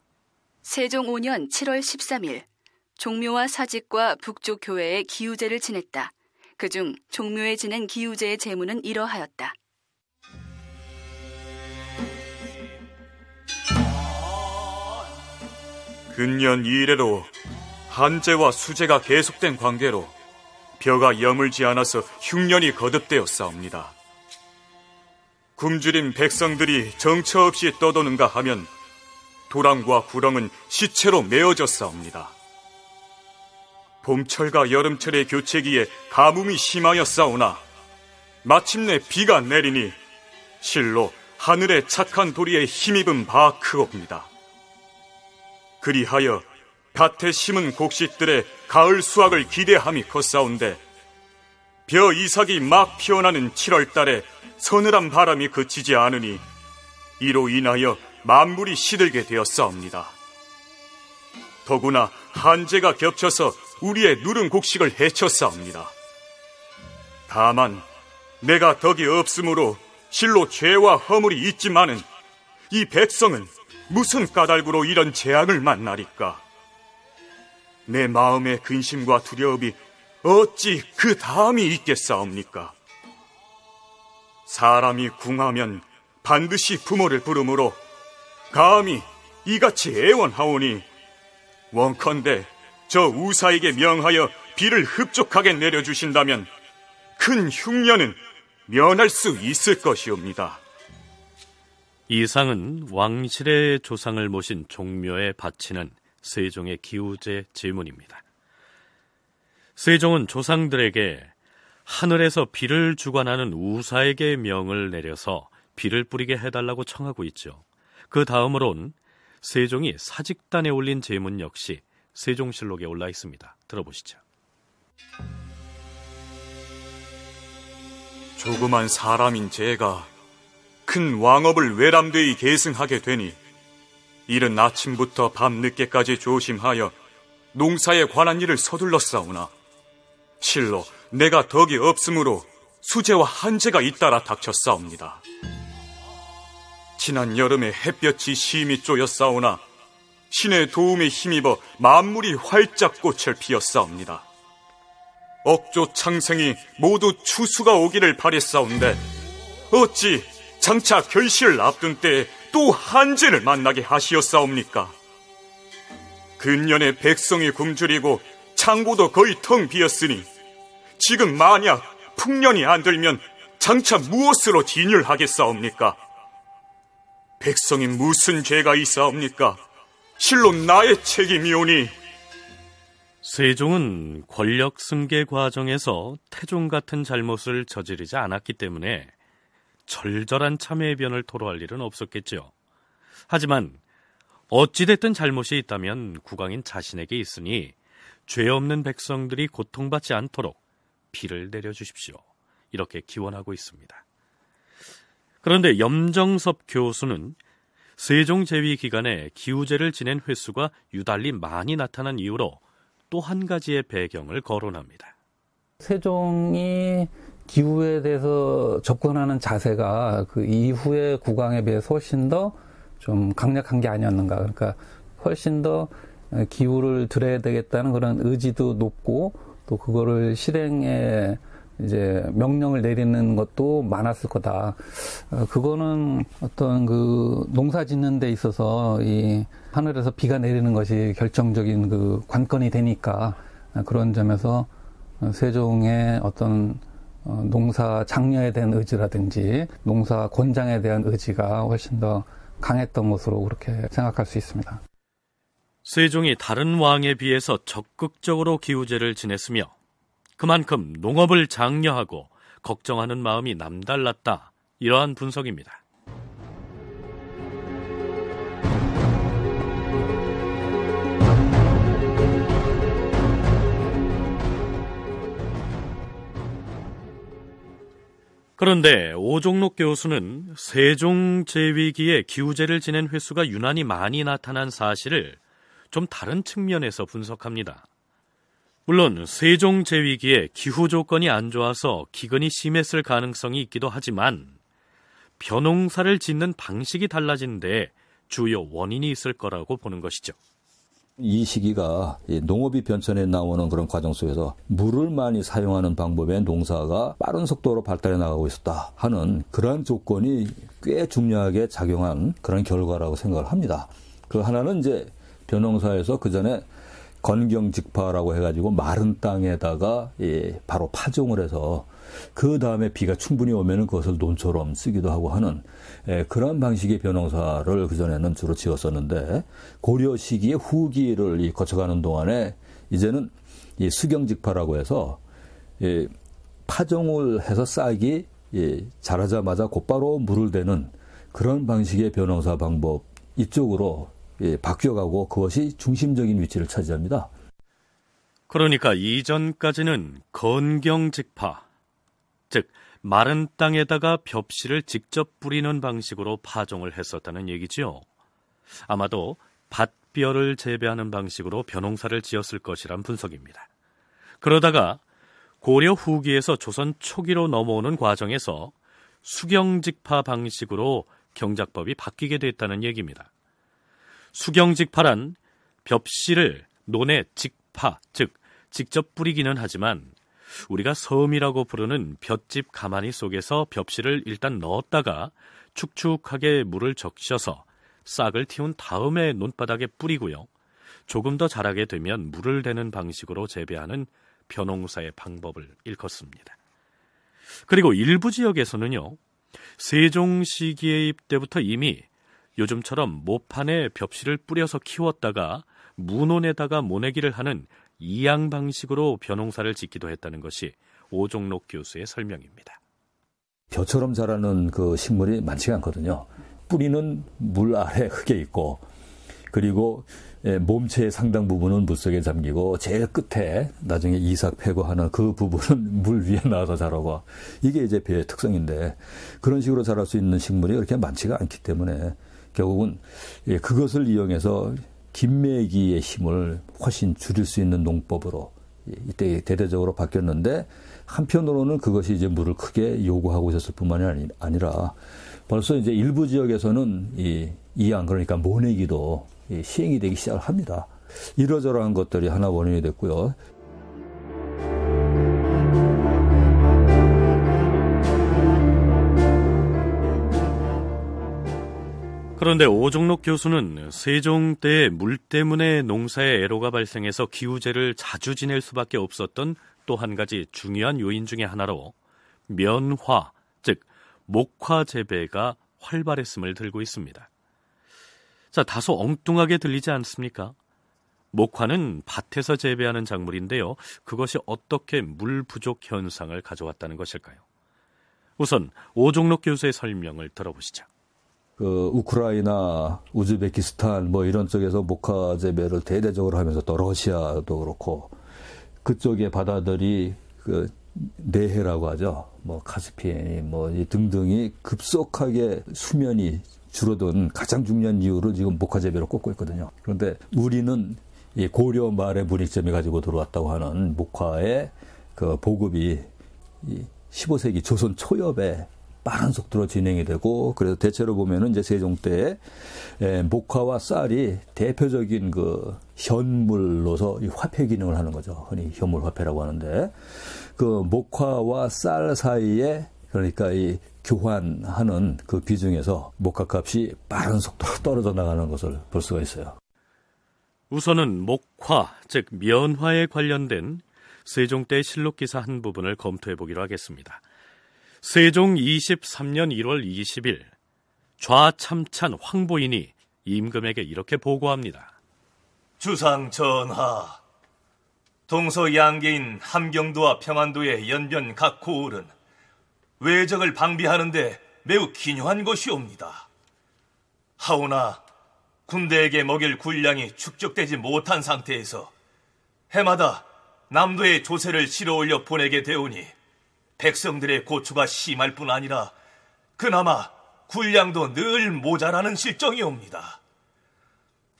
세종 오 년 칠월 십삼일 종묘와 사직과 북쪽 교회에 기우제를 지냈다. 그중 종묘에 지낸 기우제의 제문은 이러하였다. 근년 이래로 한제와 수제가 계속된 관계로 벼가 여물지 않아서 흉년이 거듭되어 싸웁니다. 굶주린 백성들이 정처 없이 떠도는가 하면 도랑과 구렁은 시체로 메어져 싸웁니다. 봄철과 여름철의 교체기에 가뭄이 심하여 싸우나 마침내 비가 내리니 실로 하늘의 착한 도리에 힘입은 바 크옵니다. 그리하여 밭에 심은 곡식들의 가을 수확을 기대함이 컸사온데 벼 이삭이 막 피어나는 칠월달에 서늘한 바람이 그치지 않으니 이로 인하여 만물이 시들게 되었사옵니다. 더구나 한재가 겹쳐서 우리의 누른 곡식을 해쳤사옵니다. 다만 내가 덕이 없으므로 실로 죄와 허물이 있지만은 이 백성은 무슨 까닭으로 이런 재앙을 만나리까? 내 마음의 근심과 두려움이 어찌 그 다음이 있겠사옵니까? 사람이 궁하면 반드시 부모를 부르므로 감히 이같이 애원하오니 원컨대 저 우사에게 명하여 비를 흡족하게 내려주신다면 큰 흉년은 면할 수 있을 것이옵니다. 이상은 왕실의 조상을 모신 종묘에 바치는 세종의 기우제 질문입니다. 세종은 조상들에게 하늘에서 비를 주관하는 우사에게 명을 내려서 비를 뿌리게 해달라고 청하고 있죠. 그 다음으론 세종이 사직단에 올린 제문 역시 세종실록에 올라 있습니다. 들어보시죠. 조그만 사람인 제가 큰 왕업을 외람되이 계승하게 되니 이른 아침부터 밤늦게까지 조심하여 농사에 관한 일을 서둘러 싸우나 실로 내가 덕이 없으므로 수재와 한재가 잇따라 닥쳤사옵니다. 지난 여름에 햇볕이 심히 쪼였사오나 신의 도움에 힘입어 만물이 활짝 꽃을 피었사옵니다. 억조 창생이 모두 추수가 오기를 바랬사온데 어찌 장차 결실을 앞둔 때에 또 한재를 만나게 하시었사옵니까? 근년에 백성이 굶주리고 창고도 거의 텅 비었으니 지금 만약 풍년이 안 들면 장차 무엇으로 진율하겠사옵니까? 백성이 무슨 죄가 있사옵니까? 실로 나의 책임이오니. 세종은 권력 승계 과정에서 태종 같은 잘못을 저지르지 않았기 때문에 절절한 참회의 변을 토로할 일은 없었겠죠. 하지만 어찌됐든 잘못이 있다면 국왕인 자신에게 있으니 죄 없는 백성들이 고통받지 않도록 비를 내려주십시오. 이렇게 기원하고 있습니다. 그런데 염정섭 교수는 세종 재위 기간에 기우제를 지낸 횟수가 유달리 많이 나타난 이유로 또 한 가지의 배경을 거론합니다. 세종이 기후에 대해서 접근하는 자세가 그 이후의 국왕에 비해서 훨씬 더 좀 강력한 게 아니었는가. 그러니까 훨씬 더 기후를 들여야 되겠다는 그런 의지도 높고 또 그거를 실행에 이제 명령을 내리는 것도 많았을 거다. 그거는 어떤 그 농사 짓는 데 있어서 이 하늘에서 비가 내리는 것이 결정적인 그 관건이 되니까 그런 점에서 세종의 어떤 농사 장려에 대한 의지라든지 농사 권장에 대한 의지가 훨씬 더 강했던 것으로 그렇게 생각할 수 있습니다. 세종이 다른 왕에 비해서 적극적으로 기우제를 지냈으며 그만큼 농업을 장려하고 걱정하는 마음이 남달랐다. 이러한 분석입니다. 그런데 오종록 교수는 세종 재위기에 기우제를 지낸 횟수가 유난히 많이 나타난 사실을 좀 다른 측면에서 분석합니다. 물론 세종 재위기에 기후 조건이 안 좋아서 기근이 심했을 가능성이 있기도 하지만 벼농사를 짓는 방식이 달라진 데 주요 원인이 있을 거라고 보는 것이죠. 이 시기가 농업이 변천에 나오는 그런 과정 속에서 물을 많이 사용하는 방법의 농사가 빠른 속도로 발달해 나가고 있었다 하는 그러한 조건이 꽤 중요하게 작용한 그런 결과라고 생각을 합니다. 그 하나는 이제 벼농사에서 그 전에 건경직파라고 해가지고 마른 땅에다가 예, 바로 파종을 해서 그 다음에 비가 충분히 오면은 그것을 논처럼 쓰기도 하고 하는 예, 그런 방식의 벼농사를 그전에는 주로 지었었는데 고려 시기의 후기를 이, 거쳐가는 동안에 이제는 이 수경직파라고 해서 예, 파종을 해서 싹이 예, 자라자마자 곧바로 물을 대는 그런 방식의 벼농사 방법 이쪽으로 예, 바뀌어가고 그것이 중심적인 위치를 차지합니다. 그러니까 이전까지는 건경직파, 즉 마른 땅에다가 볍씨를 직접 뿌리는 방식으로 파종을 했었다는 얘기지요. 아마도 밭벼를 재배하는 방식으로 벼농사를 지었을 것이란 분석입니다. 그러다가 고려 후기에서 조선 초기로 넘어오는 과정에서 수경직파 방식으로 경작법이 바뀌게 됐다는 얘기입니다. 수경직파란 볍씨를 논에 직파, 즉 직접 뿌리기는 하지만 우리가 섬이라고 부르는 볏짚 가마니 속에서 볍씨를 일단 넣었다가 축축하게 물을 적셔서 싹을 틔운 다음에 논바닥에 뿌리고요. 조금 더 자라게 되면 물을 대는 방식으로 재배하는 벼농사의 방법을 일컫습니다. 그리고 일부 지역에서는요. 세종 시기의 때부터 이미 요즘처럼 모판에 볍씨를 뿌려서 키웠다가 무논에다가 모내기를 하는 이양 방식으로 벼농사를 짓기도 했다는 것이 오종록 교수의 설명입니다. 벼처럼 자라는 그 식물이 많지 않거든요. 뿌리는 물 아래 흙에 있고 그리고 몸체의 상당 부분은 물속에 잠기고 제일 끝에 나중에 이삭 패고 하는 그 부분은 물 위에 나와서 자라고, 이게 이제 벼의 특성인데 그런 식으로 자랄 수 있는 식물이 그렇게 많지가 않기 때문에 결국은 그것을 이용해서 김매기의 힘을 훨씬 줄일 수 있는 농법으로 이때 대대적으로 바뀌었는데, 한편으로는 그것이 이제 물을 크게 요구하고 있었을 뿐만이 아니라 벌써 이제 일부 지역에서는 이 이양, 그러니까 모내기도 시행이 되기 시작을 합니다. 이러저러한 것들이 하나 원인이 됐고요. 그런데 오종록 교수는 세종 때의 물 때문에 농사에 애로가 발생해서 기우제를 자주 지낼 수밖에 없었던 또 한 가지 중요한 요인 중의 하나로 면화, 즉 목화 재배가 활발했음을 들고 있습니다. 자, 다소 엉뚱하게 들리지 않습니까? 목화는 밭에서 재배하는 작물인데요. 그것이 어떻게 물 부족 현상을 가져왔다는 것일까요? 우선 오종록 교수의 설명을 들어보시죠. 그 우크라이나, 우즈베키스탄 뭐 이런 쪽에서 목화 재배를 대대적으로 하면서 또 러시아도 그렇고 그쪽의 바다들이 그 내해라고 하죠. 뭐 카스피엔 뭐 등등이 급속하게 수면이 줄어든 가장 중요한 이유로 지금 목화 재배로 꼽고 있거든요. 그런데 우리는 이 고려 말의 문익점이 가지고 들어왔다고 하는 목화의 그 보급이 십오 세기 조선 초엽에 빠른 속도로 진행이 되고, 그래서 대체로 보면은 이제 세종 때 목화와 쌀이 대표적인 그 현물로서 이 화폐 기능을 하는 거죠. 흔히 현물 화폐라고 하는데, 그 목화와 쌀 사이에 그러니까 이 교환하는 그 비중에서 목화값이 빠른 속도로 떨어져 나가는 것을 볼 수가 있어요. 우선은 목화, 즉 면화에 관련된 세종 때 실록 기사 한 부분을 검토해 보기로 하겠습니다. 세종 이십삼 년 일월 이십일, 좌참찬 황보인이 임금에게 이렇게 보고합니다. 주상 전하, 동서 양계인 함경도와 평안도의 연변 각 고을은 외적을 방비하는 데 매우 기묘한 것이옵니다. 하오나 군대에게 먹일 군량이 축적되지 못한 상태에서 해마다 남도의 조세를 실어 올려 보내게 되오니 백성들의 고초가 심할 뿐 아니라 그나마 군량도 늘 모자라는 실정이옵니다.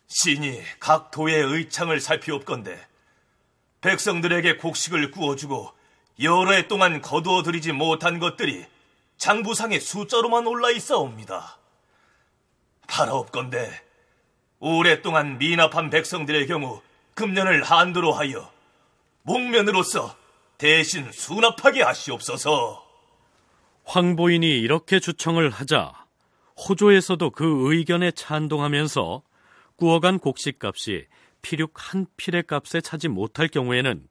신이 각 도의 의창을 살피옵건대 백성들에게 곡식을 구워주고 여러 해 동안 거두어들이지 못한 것들이 장부상의 숫자로만 올라있사옵니다. 바라옵건대 오랫동안 미납한 백성들의 경우 금년을 한도로 하여 목면으로서 대신 수납하게 하시옵소서. 황보인이 이렇게 주청을 하자 호조에서도 그 의견에 찬동하면서 구워간 곡식값이 피륙 한 필의 값에 차지 못할 경우에는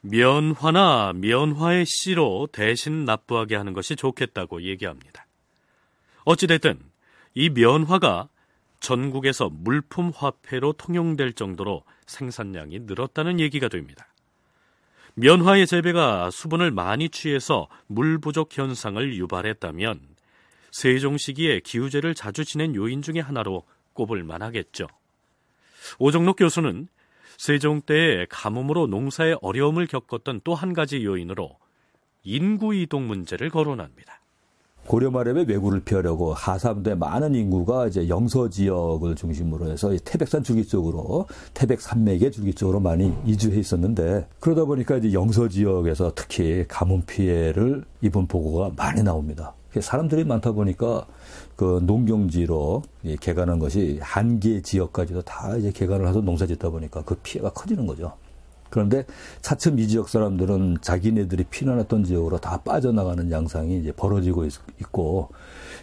면화나 면화의 씨로 대신 납부하게 하는 것이 좋겠다고 얘기합니다. 어찌됐든 이 면화가 전국에서 물품 화폐로 통용될 정도로 생산량이 늘었다는 얘기가 됩니다. 면화의 재배가 수분을 많이 취해서 물 부족 현상을 유발했다면 세종 시기에 기우제를 자주 지낸 요인 중에 하나로 꼽을 만하겠죠. 오종록 교수는 세종 때에 가뭄으로 농사에 어려움을 겪었던 또 한 가지 요인으로 인구 이동 문제를 거론합니다. 고려 말에 왜구를 피하려고 하삼도의 많은 인구가 이제 영서 지역을 중심으로 해서 태백산 줄기 쪽으로, 태백 산맥의 줄기 쪽으로 많이 이주해 있었는데, 그러다 보니까 이제 영서 지역에서 특히 가뭄 피해를 입은 보고가 많이 나옵니다. 사람들이 많다 보니까 그 농경지로 개간한 것이 한계 지역까지도 다 이제 개간을 해서 농사 짓다 보니까 그 피해가 커지는 거죠. 그런데 차츰 이 지역 사람들은 자기네들이 피난했던 지역으로 다 빠져나가는 양상이 이제 벌어지고 있고,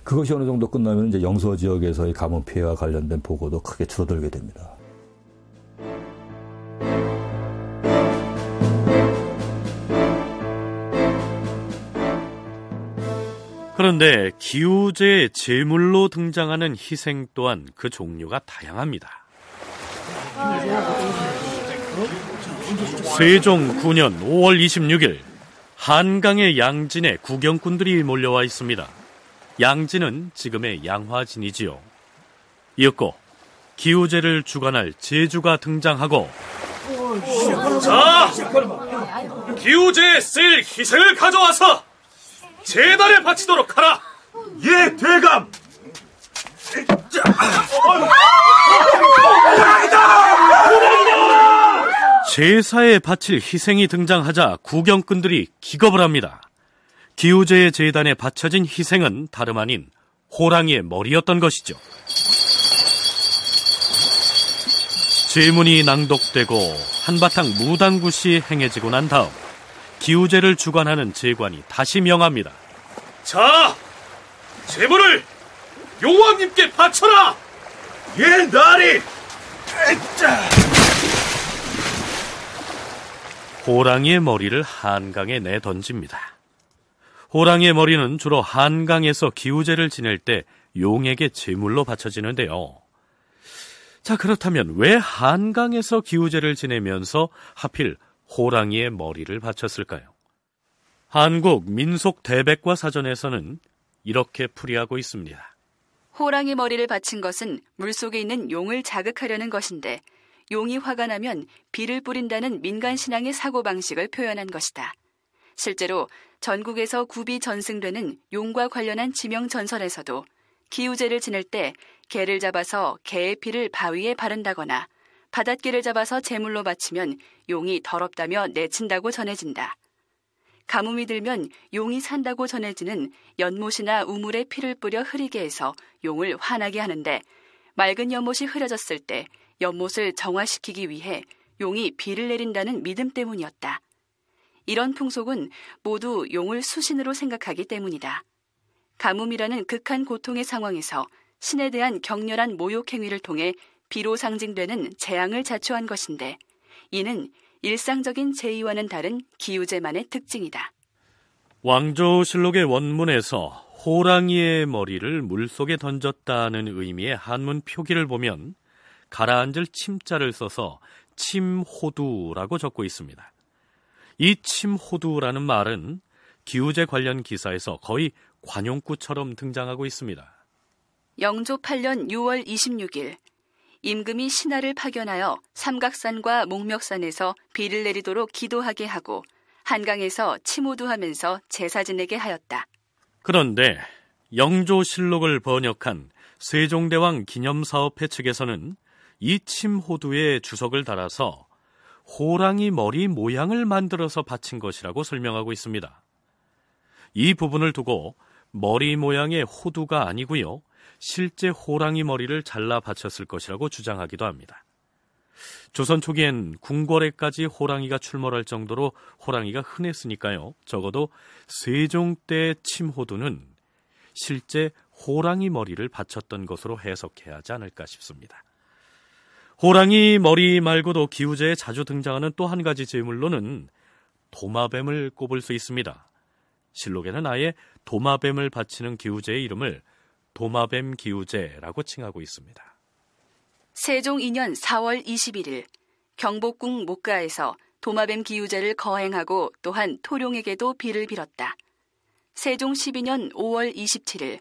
그것이 어느 정도 끝나면 이제 영서 지역에서의 가뭄 피해와 관련된 보고도 크게 줄어들게 됩니다. 그런데 기우제의 제물로 등장하는 희생 또한 그 종류가 다양합니다. 세종 구 년 오월 이십육일 한강의 양진에 구경꾼들이 몰려와 있습니다. 양진은 지금의 양화진이지요. 이윽고 기우제를 주관할 제주가 등장하고, 자, 기우제에 쓸 희생을 가져와서 재단에 바치도록 하라. 예, 대감. 제사에 바칠 희생이 등장하자 구경꾼들이 기겁을 합니다. 기우제의 재단에 바쳐진 희생은 다름 아닌 호랑이의 머리였던 것이죠. 제문이 낭독되고 한바탕 무당굿이 행해지고 난 다음 기우제를 주관하는 제관이 다시 명합니다. 자, 제물을 용왕님께 바쳐라. 예, 나리. 호랑이의 머리를 한강에 내던집니다. 호랑이의 머리는 주로 한강에서 기우제를 지낼 때 용에게 제물로 바쳐지는데요. 자, 그렇다면 왜 한강에서 기우제를 지내면서 하필 호랑이의 머리를 바쳤을까요? 한국 민속 대백과 사전에서는 이렇게 풀이하고 있습니다. 호랑이 머리를 바친 것은 물속에 있는 용을 자극하려는 것인데, 용이 화가 나면 비를 뿌린다는 민간신앙의 사고방식을 표현한 것이다. 실제로 전국에서 굽이 전승되는 용과 관련한 지명전설에서도 기우제를 지낼 때 개를 잡아서 개의 피를 바위에 바른다거나 바닷개를 잡아서 제물로 바치면 용이 더럽다며 내친다고 전해진다. 가뭄이 들면 용이 산다고 전해지는 연못이나 우물에 피를 뿌려 흐리게 해서 용을 화나게 하는데, 맑은 연못이 흐려졌을 때 연못을 정화시키기 위해 용이 비를 내린다는 믿음 때문이었다. 이런 풍속은 모두 용을 수신으로 생각하기 때문이다. 가뭄이라는 극한 고통의 상황에서 신에 대한 격렬한 모욕 행위를 통해 비로 상징되는 재앙을 자초한 것인데, 이는 일상적인 제의와는 다른 기우제만의 특징이다. 왕조실록의 원문에서 호랑이의 머리를 물속에 던졌다는 의미의 한문 표기를 보면 가라앉을 침자를 써서 침호두라고 적고 있습니다. 이 침호두라는 말은 기우제 관련 기사에서 거의 관용구처럼 등장하고 있습니다. 영조 팔 년 유월 이십육일 임금이 신하를 파견하여 삼각산과 목멱산에서 비를 내리도록 기도하게 하고 한강에서 침호두하면서 제사 지내게 하였다. 그런데 영조실록을 번역한 세종대왕 기념사업회 측에서는 이 침호두에 주석을 달아서 호랑이 머리 모양을 만들어서 바친 것이라고 설명하고 있습니다. 이 부분을 두고 머리 모양의 호두가 아니고요, 실제 호랑이 머리를 잘라 바쳤을 것이라고 주장하기도 합니다. 조선 초기엔 궁궐에까지 호랑이가 출몰할 정도로 호랑이가 흔했으니까요, 적어도 세종 때 침호두는 실제 호랑이 머리를 바쳤던 것으로 해석해야 하지 않을까 싶습니다. 호랑이 머리 말고도 기우제에 자주 등장하는 또 한 가지 제물로는 도마뱀을 꼽을 수 있습니다. 실록에는 아예 도마뱀을 바치는 기우제의 이름을 도마뱀 기우제라고 칭하고 있습니다. 세종 이 년 사월 이십일일 경복궁 목가에서 도마뱀 기우제를 거행하고 또한 토룡에게도 비를 빌었다. 세종 십이 년 오월 이십칠일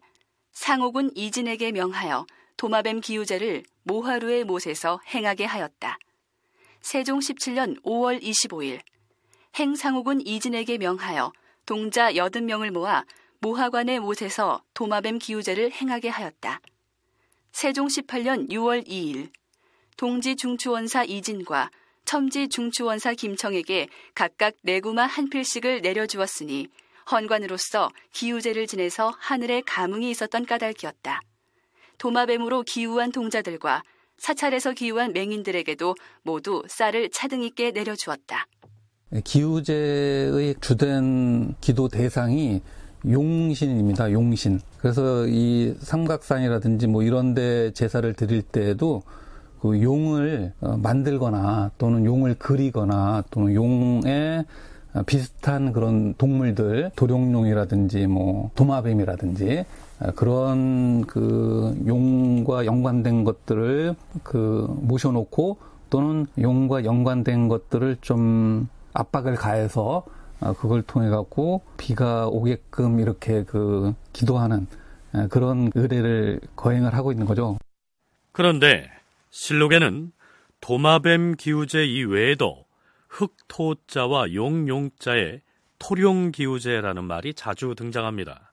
상옥은 이진에게 명하여 도마뱀 기우제를 모하루의 못에서 행하게 하였다. 세종 십칠 년 오월 이십오일 행상옥은 이진에게 명하여 동자 팔십 명을 모아 모하관의 못에서 도마뱀 기우제를 행하게 하였다. 세종 십팔 년 유월 이일 동지 중추원사 이진과 첨지 중추원사 김청에게 각각 내구마 한 필씩을 내려주었으니 헌관으로서 기우제를 지내서 하늘에 감흥이 있었던 까닭이었다. 도마뱀으로 기우한 동자들과 사찰에서 기우한 맹인들에게도 모두 쌀을 차등 있게 내려주었다. 기우제의 주된 기도 대상이 용신입니다. 용신. 그래서 이 삼각산이라든지 뭐 이런 데 제사를 드릴 때에도 그 용을 만들거나 또는 용을 그리거나 또는 용에 비슷한 그런 동물들, 도룡뇽이라든지 뭐 도마뱀이라든지 그런 그 용과 연관된 것들을 그 모셔놓고 또는 용과 연관된 것들을 좀 압박을 가해서 그걸 통해 갖고 비가 오게끔 이렇게 그 기도하는 그런 의례를 거행을 하고 있는 거죠. 그런데 실록에는 도마뱀 기우제 이외에도 흑토자와 용용자의 토룡기우제라는 말이 자주 등장합니다.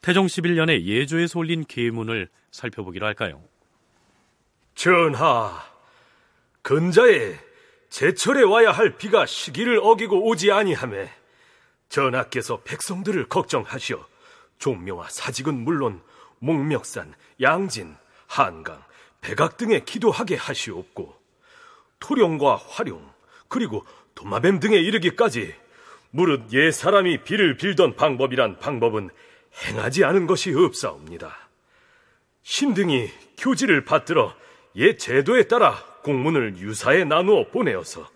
태종 십일 년에 예조에서 올린 계문을 살펴보기로 할까요? 전하, 근자에 제철에 와야 할 비가 시기를 어기고 오지 아니하매 전하께서 백성들을 걱정하시어 종묘와 사직은 물론 목멱산, 양진, 한강, 백악 등에 기도하게 하시옵고 토룡과 화룡 그리고 도마뱀 등에 이르기까지 무릇 예 사람이 비를 빌던 방법이란 방법은 행하지 않은 것이 없사옵니다. 신등이 교지를 받들어 예 제도에 따라 공문을 유사에 나누어 보내어서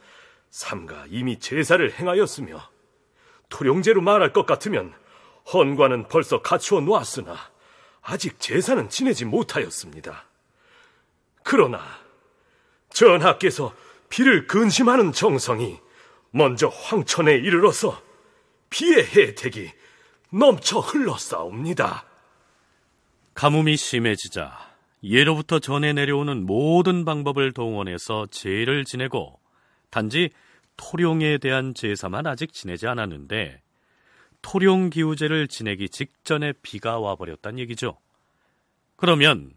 삼가 이미 제사를 행하였으며 토룡제로 말할 것 같으면 헌관은 벌써 갖추어 놓았으나 아직 제사는 지내지 못하였습니다. 그러나 전하께서 비를 근심하는 정성이 먼저 황천에 이르러서 비의 혜택이 넘쳐 흘러싸옵니다. 가뭄이 심해지자 예로부터 전해 내려오는 모든 방법을 동원해서 제를 지내고 단지 토룡에 대한 제사만 아직 지내지 않았는데 토룡기우제를 지내기 직전에 비가 와버렸단 얘기죠. 그러면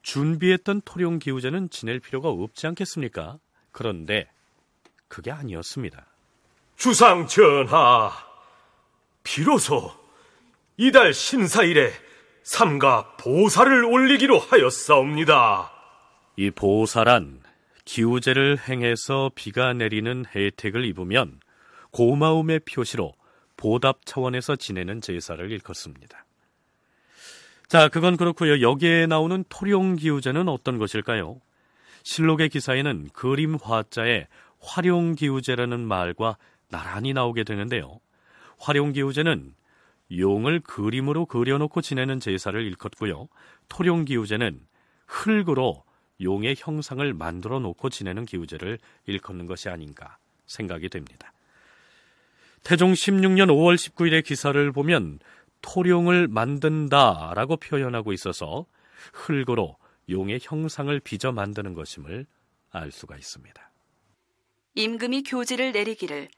준비했던 토룡기우제는 지낼 필요가 없지 않겠습니까? 그런데 그게 아니었습니다. 주상 전하, 비로소 이달 신사일에 삼가 보사를 올리기로 하였사옵니다. 이 보사란 기우제를 행해서 비가 내리는 혜택을 입으면 고마움의 표시로 보답 차원에서 지내는 제사를 일컫습니다. 자, 그건 그렇고요. 여기에 나오는 토룡기우제는 어떤 것일까요? 실록의 기사에는 그림 화자에 화룡기우제라는 말과 나란히 나오게 되는데요. 화룡기우제는 용을 그림으로 그려놓고 지내는 제사를 일컫고요. 토룡기우제는 흙으로 용의 형상을 만들어 놓고 지내는 기우제를 일컫는 것이 아닌가 생각이 됩니다. 태종 십육 년 오월 십구일의 기사를 보면 토룡을 만든다라고 표현하고 있어서 흙으로 용의 형상을 빚어 만드는 것임을 알 수가 있습니다. 임금이 교지를 내리기를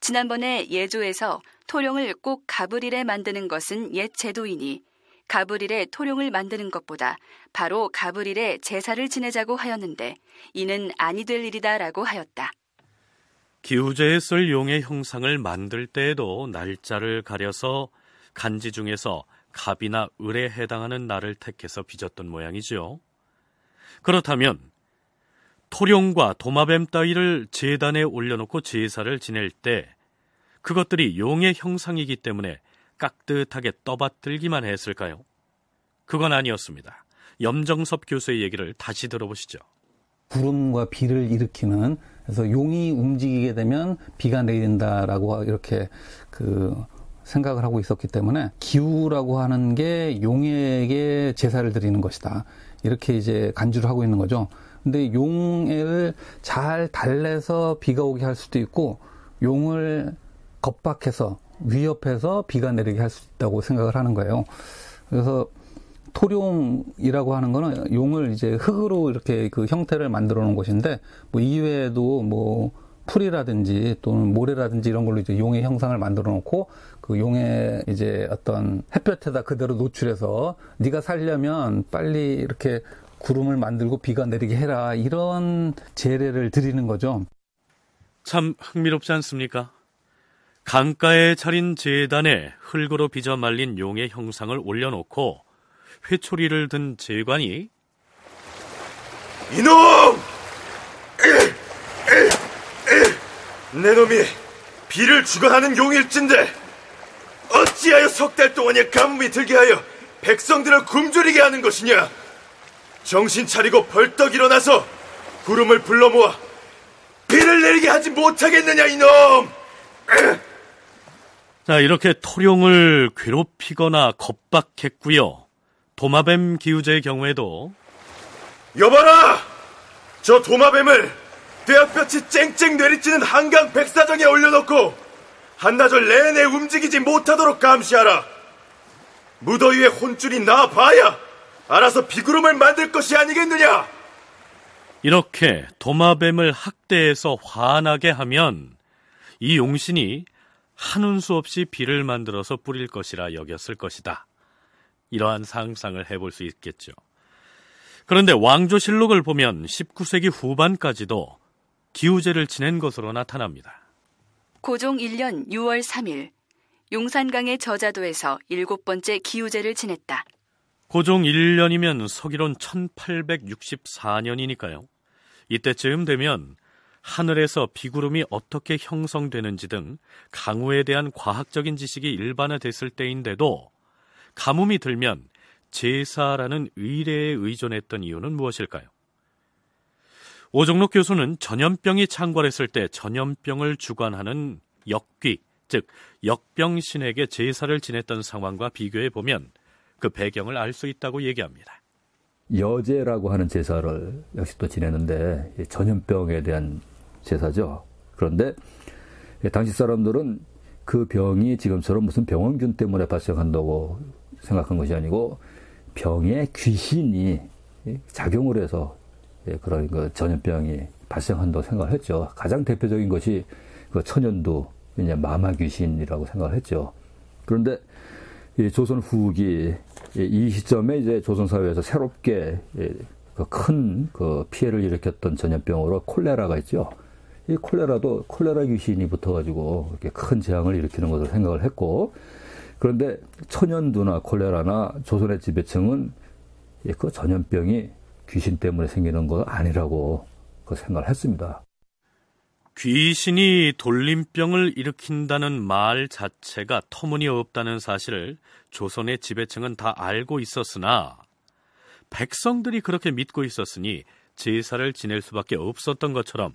지난번에 예조에서 토룡을 꼭 가브릴에 만드는 것은 옛 제도이니 가브릴에 토룡을 만드는 것보다 바로 가브릴에 제사를 지내자고 하였는데 이는 아니 될 일이다라고 하였다. 기우제에 쓸 용의 형상을 만들 때에도 날짜를 가려서 간지 중에서 갑이나 을에 해당하는 날을 택해서 빚었던 모양이지요. 그렇다면 토룡과 도마뱀 따위를 제단에 올려놓고 제사를 지낼 때 그것들이 용의 형상이기 때문에 깍듯하게 떠받들기만 했을까요? 그건 아니었습니다. 염정섭 교수의 얘기를 다시 들어보시죠. 구름과 비를 일으키는, 그래서 용이 움직이게 되면 비가 내린다라고 이렇게 그 생각을 하고 있었기 때문에 기우라고 하는 게 용에게 제사를 드리는 것이다, 이렇게 이제 간주를 하고 있는 거죠. 근데 용을 잘 달래서 비가 오게 할 수도 있고 용을 겁박해서 위협해서 비가 내리게 할 수 있다고 생각을 하는 거예요. 그래서 토룡이라고 하는 거는 용을 이제 흙으로 이렇게 그 형태를 만들어 놓은 것인데, 뭐 이외에도 뭐 풀이라든지 또는 모래라든지 이런 걸로 이제 용의 형상을 만들어 놓고, 그 용의 이제 어떤 햇볕에다 그대로 노출해서 네가 살려면 빨리 이렇게 구름을 만들고 비가 내리게 해라, 이런 제례를 드리는 거죠. 참 흥미롭지 않습니까? 강가에 차린 제단에 흙으로 빚어 말린 용의 형상을 올려놓고 회초리를 든 제관이 이놈! 내 놈이 비를 주관하는 용일진데 어찌하여 석 달 동안의 가뭄이 들게 하여 백성들을 굶주리게 하는 것이냐? 정신 차리고 벌떡 일어나서 구름을 불러 모아 비를 내리게 하지 못하겠느냐, 이놈! 자, 이렇게 토룡을 괴롭히거나 겁박했고요. 도마뱀 기우제의 경우에도 여봐라! 저 도마뱀을 뼈뼈치 쨍쨍 내리치는 한강 백사정에 올려놓고 한나절 내내 움직이지 못하도록 감시하라. 무더위에 혼쭐이 나봐야 알아서 비구름을 만들 것이 아니겠느냐. 이렇게 도마뱀을 학대해서 화나게 하면 이 용신이 한운수 없이 비를 만들어서 뿌릴 것이라 여겼을 것이다. 이러한 상상을 해볼 수 있겠죠. 그런데 왕조실록을 보면 십구 세기 후반까지도 기우제를 지낸 것으로 나타납니다. 고종 일 년 유월 삼일 용산강의 저자도에서 일곱 번째 기우제를 지냈다. 고종 일 년이면 서기론 천팔백육십사 년이니까요. 이때쯤 되면 하늘에서 비구름이 어떻게 형성되는지 등 강우에 대한 과학적인 지식이 일반화됐을 때인데도 가뭄이 들면 제사라는 의례에 의존했던 이유는 무엇일까요? 오종록 교수는 전염병이 창궐했을 때 전염병을 주관하는 역귀, 즉 역병신에게 제사를 지냈던 상황과 비교해 보면 그 배경을 알 수 있다고 얘기합니다. 여제라고 하는 제사를 역시 또 지내는데 전염병에 대한 제사죠. 그런데 당시 사람들은 그 병이 지금처럼 무슨 병원균 때문에 발생한다고 생각한 것이 아니고 병의 귀신이 작용을 해서 그런 그 전염병이 발생한다고 생각했죠. 가장 대표적인 것이 그 천연두, 이제 마마 귀신이라고 생각했죠. 그런데 이 조선 후기 이 시점에 이제 조선 사회에서 새롭게 큰 그 피해를 일으켰던 전염병으로 콜레라가 있죠. 이 콜레라도 콜레라 귀신이 붙어가지고 이렇게 큰 재앙을 일으키는 것을 생각을 했고, 그런데 천연두나 콜레라나 조선의 지배층은 그 전염병이 귀신 때문에 생기는 건 아니라고 그 생각을 했습니다. 귀신이 돌림병을 일으킨다는 말 자체가 터무니없다는 사실을 조선의 지배층은 다 알고 있었으나 백성들이 그렇게 믿고 있었으니 제사를 지낼 수밖에 없었던 것처럼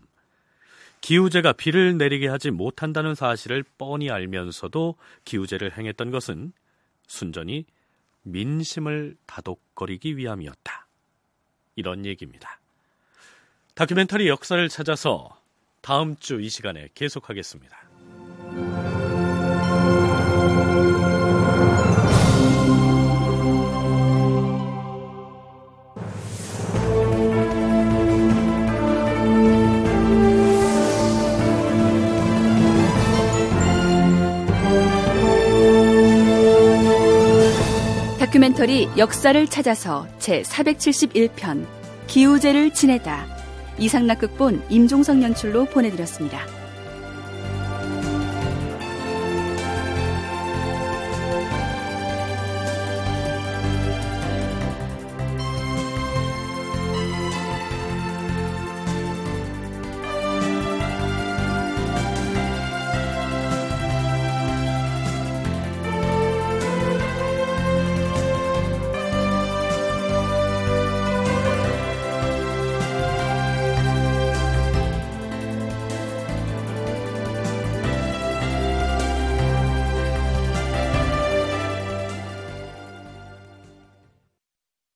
기우제가 비를 내리게 하지 못한다는 사실을 뻔히 알면서도 기우제를 행했던 것은 순전히 민심을 다독거리기 위함이었다. 이런 얘기입니다. 다큐멘터리 역사를 찾아서 다음 주 이 시간에 계속하겠습니다. 다큐멘터리 역사를 찾아서 제사백칠십일 편 기우제를 지내다, 이상낙 극본, 임종성 연출로 보내드렸습니다.